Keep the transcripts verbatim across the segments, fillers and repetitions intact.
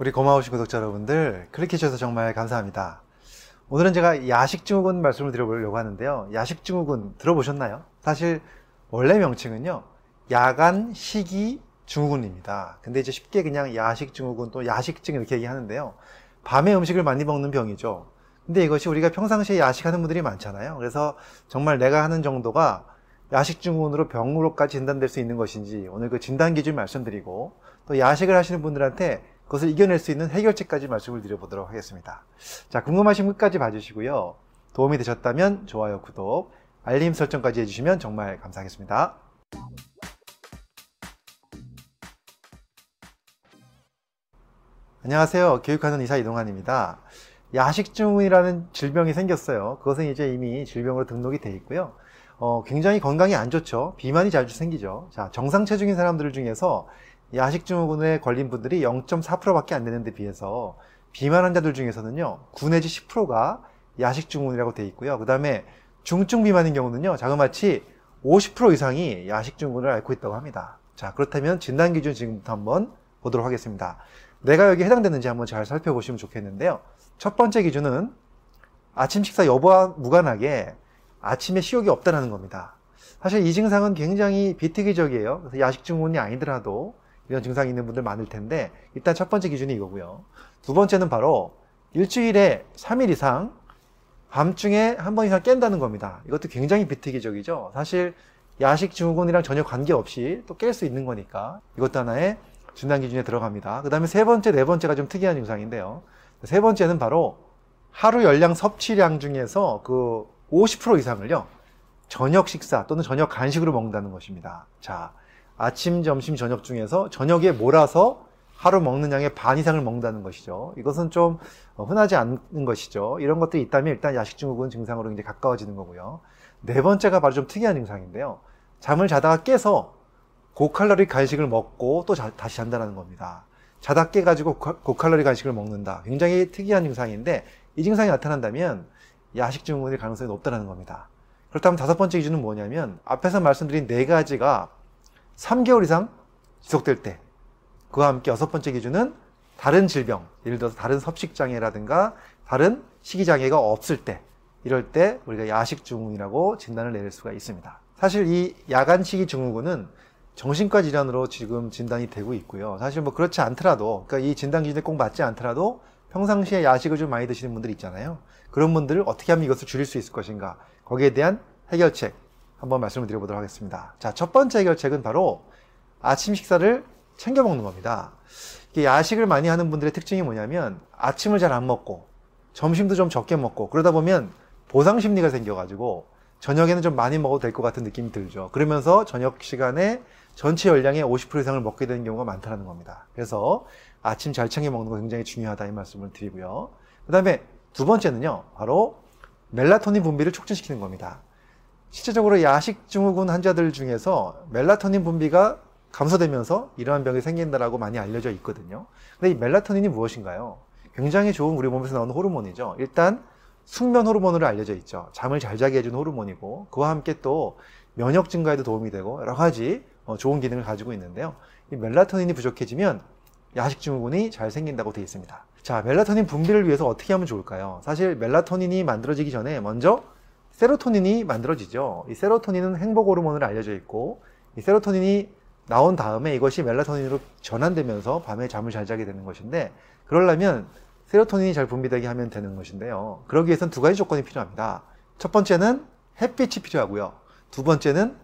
우리 고마우신 구독자 여러분들 클릭해주셔서 정말 감사합니다. 오늘은 제가 야식증후군 말씀을 드려보려고 하는데요. 야식증후군 들어보셨나요? 사실 원래 명칭은요, 야간식이증후군입니다. 근데 이제 쉽게 그냥 야식증후군 또 야식증 이렇게 얘기하는데요, 밤에 음식을 많이 먹는 병이죠. 근데 이것이 우리가 평상시에 야식하는 분들이 많잖아요. 그래서 정말 내가 하는 정도가 야식증후군으로 병으로까지 진단될 수 있는 것인지, 오늘 그 진단 기준 말씀드리고, 또 야식을 하시는 분들한테 그것을 이겨낼 수 있는 해결책까지 말씀을 드려보도록 하겠습니다. 자, 궁금하신 끝까지 봐주시고요. 도움이 되셨다면 좋아요, 구독, 알림 설정까지 해주시면 정말 감사하겠습니다. 안녕하세요. 교육하는 의사 이동환입니다. 야식증후군이라는 질병이 생겼어요. 그것은 이제 이미 질병으로 등록이 돼 있고요. 어, 굉장히 건강이 안 좋죠. 비만이 자주 생기죠. 자, 정상 체중인 사람들 중에서 야식증후군에 걸린 분들이 영 점 사 퍼센트 밖에 안 되는데 비해서 비만 환자들 중에서는요, 구 내지 십 퍼센트가 야식증후군이라고 돼 있고요. 그 다음에 중증 비만인 경우는요, 자그마치 오십 퍼센트 이상이 야식증후군을 앓고 있다고 합니다. 자, 그렇다면 진단 기준 지금부터 한번 보도록 하겠습니다. 내가 여기 해당되는지 한번 잘 살펴보시면 좋겠는데요. 첫 번째 기준은 아침 식사 여부와 무관하게 아침에 식욕이 없다는 겁니다. 사실 이 증상은 굉장히 비특이적이에요. 그래서 야식증후군이 아니더라도 이런 증상이 있는 분들 많을 텐데, 일단 첫 번째 기준이 이거고요. 두 번째는 바로 일주일에 삼 일 이상 밤중에 한 번 이상 깬다는 겁니다. 이것도 굉장히 비특이적이죠. 사실 야식증후군이랑 전혀 관계없이 또 깰 수 있는 거니까 이것도 하나의 진단 기준에 들어갑니다. 그 다음에 세 번째, 네 번째가 좀 특이한 증상인데요. 세 번째는 바로 하루 열량 섭취량 중에서 그 오십 퍼센트 이상을요, 저녁 식사 또는 저녁 간식으로 먹는다는 것입니다. 자, 아침, 점심, 저녁 중에서 저녁에 몰아서 하루 먹는 양의 반 이상을 먹는다는 것이죠. 이것은 좀 흔하지 않은 것이죠. 이런 것들이 있다면 일단 야식증후군 증상으로 이제 가까워지는 거고요. 네 번째가 바로 좀 특이한 증상인데요. 잠을 자다가 깨서 고칼로리 간식을 먹고 또 자, 다시 잔다는 겁니다. 자다 깨가지고 고칼로리 간식을 먹는다. 굉장히 특이한 증상인데, 이 증상이 나타난다면 야식증후군일 가능성이 높다는 겁니다. 그렇다면 다섯 번째 기준은 뭐냐면, 앞에서 말씀드린 네 가지가 삼 개월 이상 지속될 때, 그와 함께 여섯 번째 기준은 다른 질병, 예를 들어서 다른 섭식장애라든가 다른 식이장애가 없을 때, 이럴 때 우리가 야식증후군이라고 진단을 내릴 수가 있습니다. 사실 이 야간식이증후군은 정신과 질환으로 지금 진단이 되고 있고요. 사실 뭐 그렇지 않더라도, 그러니까 이 진단 기준에 꼭 맞지 않더라도 평상시에 야식을 좀 많이 드시는 분들 있잖아요. 그런 분들을 어떻게 하면 이것을 줄일 수 있을 것인가, 거기에 대한 해결책 한번 말씀을 드려보도록 하겠습니다. 자, 첫 번째 해결책은 바로 아침 식사를 챙겨 먹는 겁니다. 이게 야식을 많이 하는 분들의 특징이 뭐냐면, 아침을 잘 안 먹고 점심도 좀 적게 먹고, 그러다 보면 보상 심리가 생겨가지고 저녁에는 좀 많이 먹어도 될 것 같은 느낌이 들죠. 그러면서 저녁 시간에 전체 열량의 오십 퍼센트 이상을 먹게 되는 경우가 많다는 겁니다. 그래서 아침 잘 챙겨 먹는 거 굉장히 중요하다, 이 말씀을 드리고요. 그 다음에 두 번째는요, 바로 멜라토닌 분비를 촉진시키는 겁니다. 실제적으로 야식증후군 환자들 중에서 멜라토닌 분비가 감소되면서 이러한 병이 생긴다라고 많이 알려져 있거든요. 근데 이 멜라토닌이 무엇인가요? 굉장히 좋은 우리 몸에서 나오는 호르몬이죠. 일단 숙면 호르몬으로 알려져 있죠. 잠을 잘 자게 해주는 호르몬이고, 그와 함께 또 면역 증가에도 도움이 되고 여러 가지 좋은 기능을 가지고 있는데요. 이 멜라토닌이 부족해지면 야식증후군이 잘 생긴다고 되어 있습니다. 자, 멜라토닌 분비를 위해서 어떻게 하면 좋을까요? 사실 멜라토닌이 만들어지기 전에 먼저 세로토닌이 만들어지죠. 이 세로토닌은 행복 호르몬으로 알려져 있고, 이 세로토닌이 나온 다음에 이것이 멜라토닌으로 전환되면서 밤에 잠을 잘 자게 되는 것인데, 그러려면 세로토닌이 잘 분비되게 하면 되는 것인데요. 그러기 위해서는 두 가지 조건이 필요합니다. 첫 번째는 햇빛이 필요하고요. 두 번째는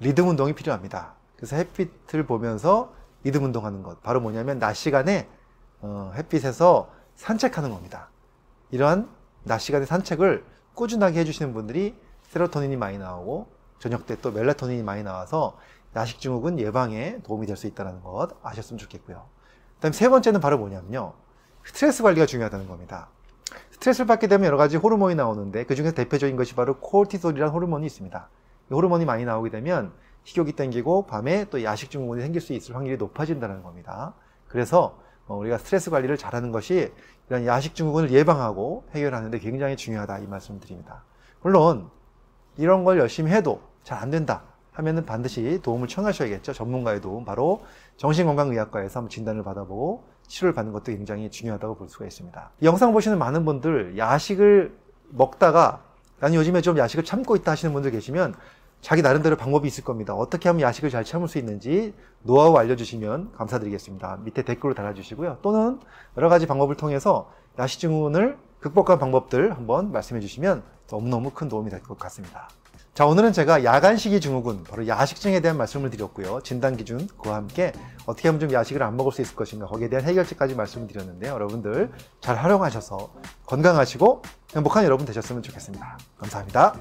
리듬 운동이 필요합니다. 그래서 햇빛을 보면서 리듬 운동하는 것, 바로 뭐냐면 낮 시간에 어, 햇빛에서 산책하는 겁니다. 이러한 낮 시간에 산책을 꾸준하게 해주시는 분들이 세로토닌이 많이 나오고, 저녁 때 또 멜라토닌이 많이 나와서 야식증후군 예방에 도움이 될 수 있다는 것 아셨으면 좋겠고요. 그 다음 세 번째는 바로 뭐냐면요, 스트레스 관리가 중요하다는 겁니다. 스트레스를 받게 되면 여러 가지 호르몬이 나오는데, 그 중에서 대표적인 것이 바로 코르티솔이라는 호르몬이 있습니다. 이 호르몬이 많이 나오게 되면 식욕이 땡기고 밤에 또 야식증후군이 생길 수 있을 확률이 높아진다는 겁니다. 그래서 우리가 스트레스 관리를 잘하는 것이 이런 야식증후군을 예방하고 해결하는 데 굉장히 중요하다, 이 말씀을 드립니다. 물론 이런 걸 열심히 해도 잘 안 된다, 하면은 반드시 도움을 청하셔야겠죠. 전문가의 도움, 바로 정신건강의학과에서 한번 진단을 받아보고 치료를 받는 것도 굉장히 중요하다고 볼 수가 있습니다. 이 영상 보시는 많은 분들, 야식을 먹다가 나는 요즘에 좀 야식을 참고 있다 하시는 분들 계시면 자기 나름대로 방법이 있을 겁니다. 어떻게 하면 야식을 잘 참을 수 있는지 노하우 알려주시면 감사드리겠습니다. 밑에 댓글로 달아주시고요. 또는 여러 가지 방법을 통해서 야식증후군을 극복한 방법들 한번 말씀해 주시면 너무너무 큰 도움이 될 것 같습니다. 자, 오늘은 제가 야간식이증후군, 바로 야식증에 대한 말씀을 드렸고요. 진단기준, 그와 함께 어떻게 하면 좀 야식을 안 먹을 수 있을 것인가, 거기에 대한 해결책까지 말씀을 드렸는데요. 여러분들 잘 활용하셔서 건강하시고 행복한 여러분 되셨으면 좋겠습니다. 감사합니다.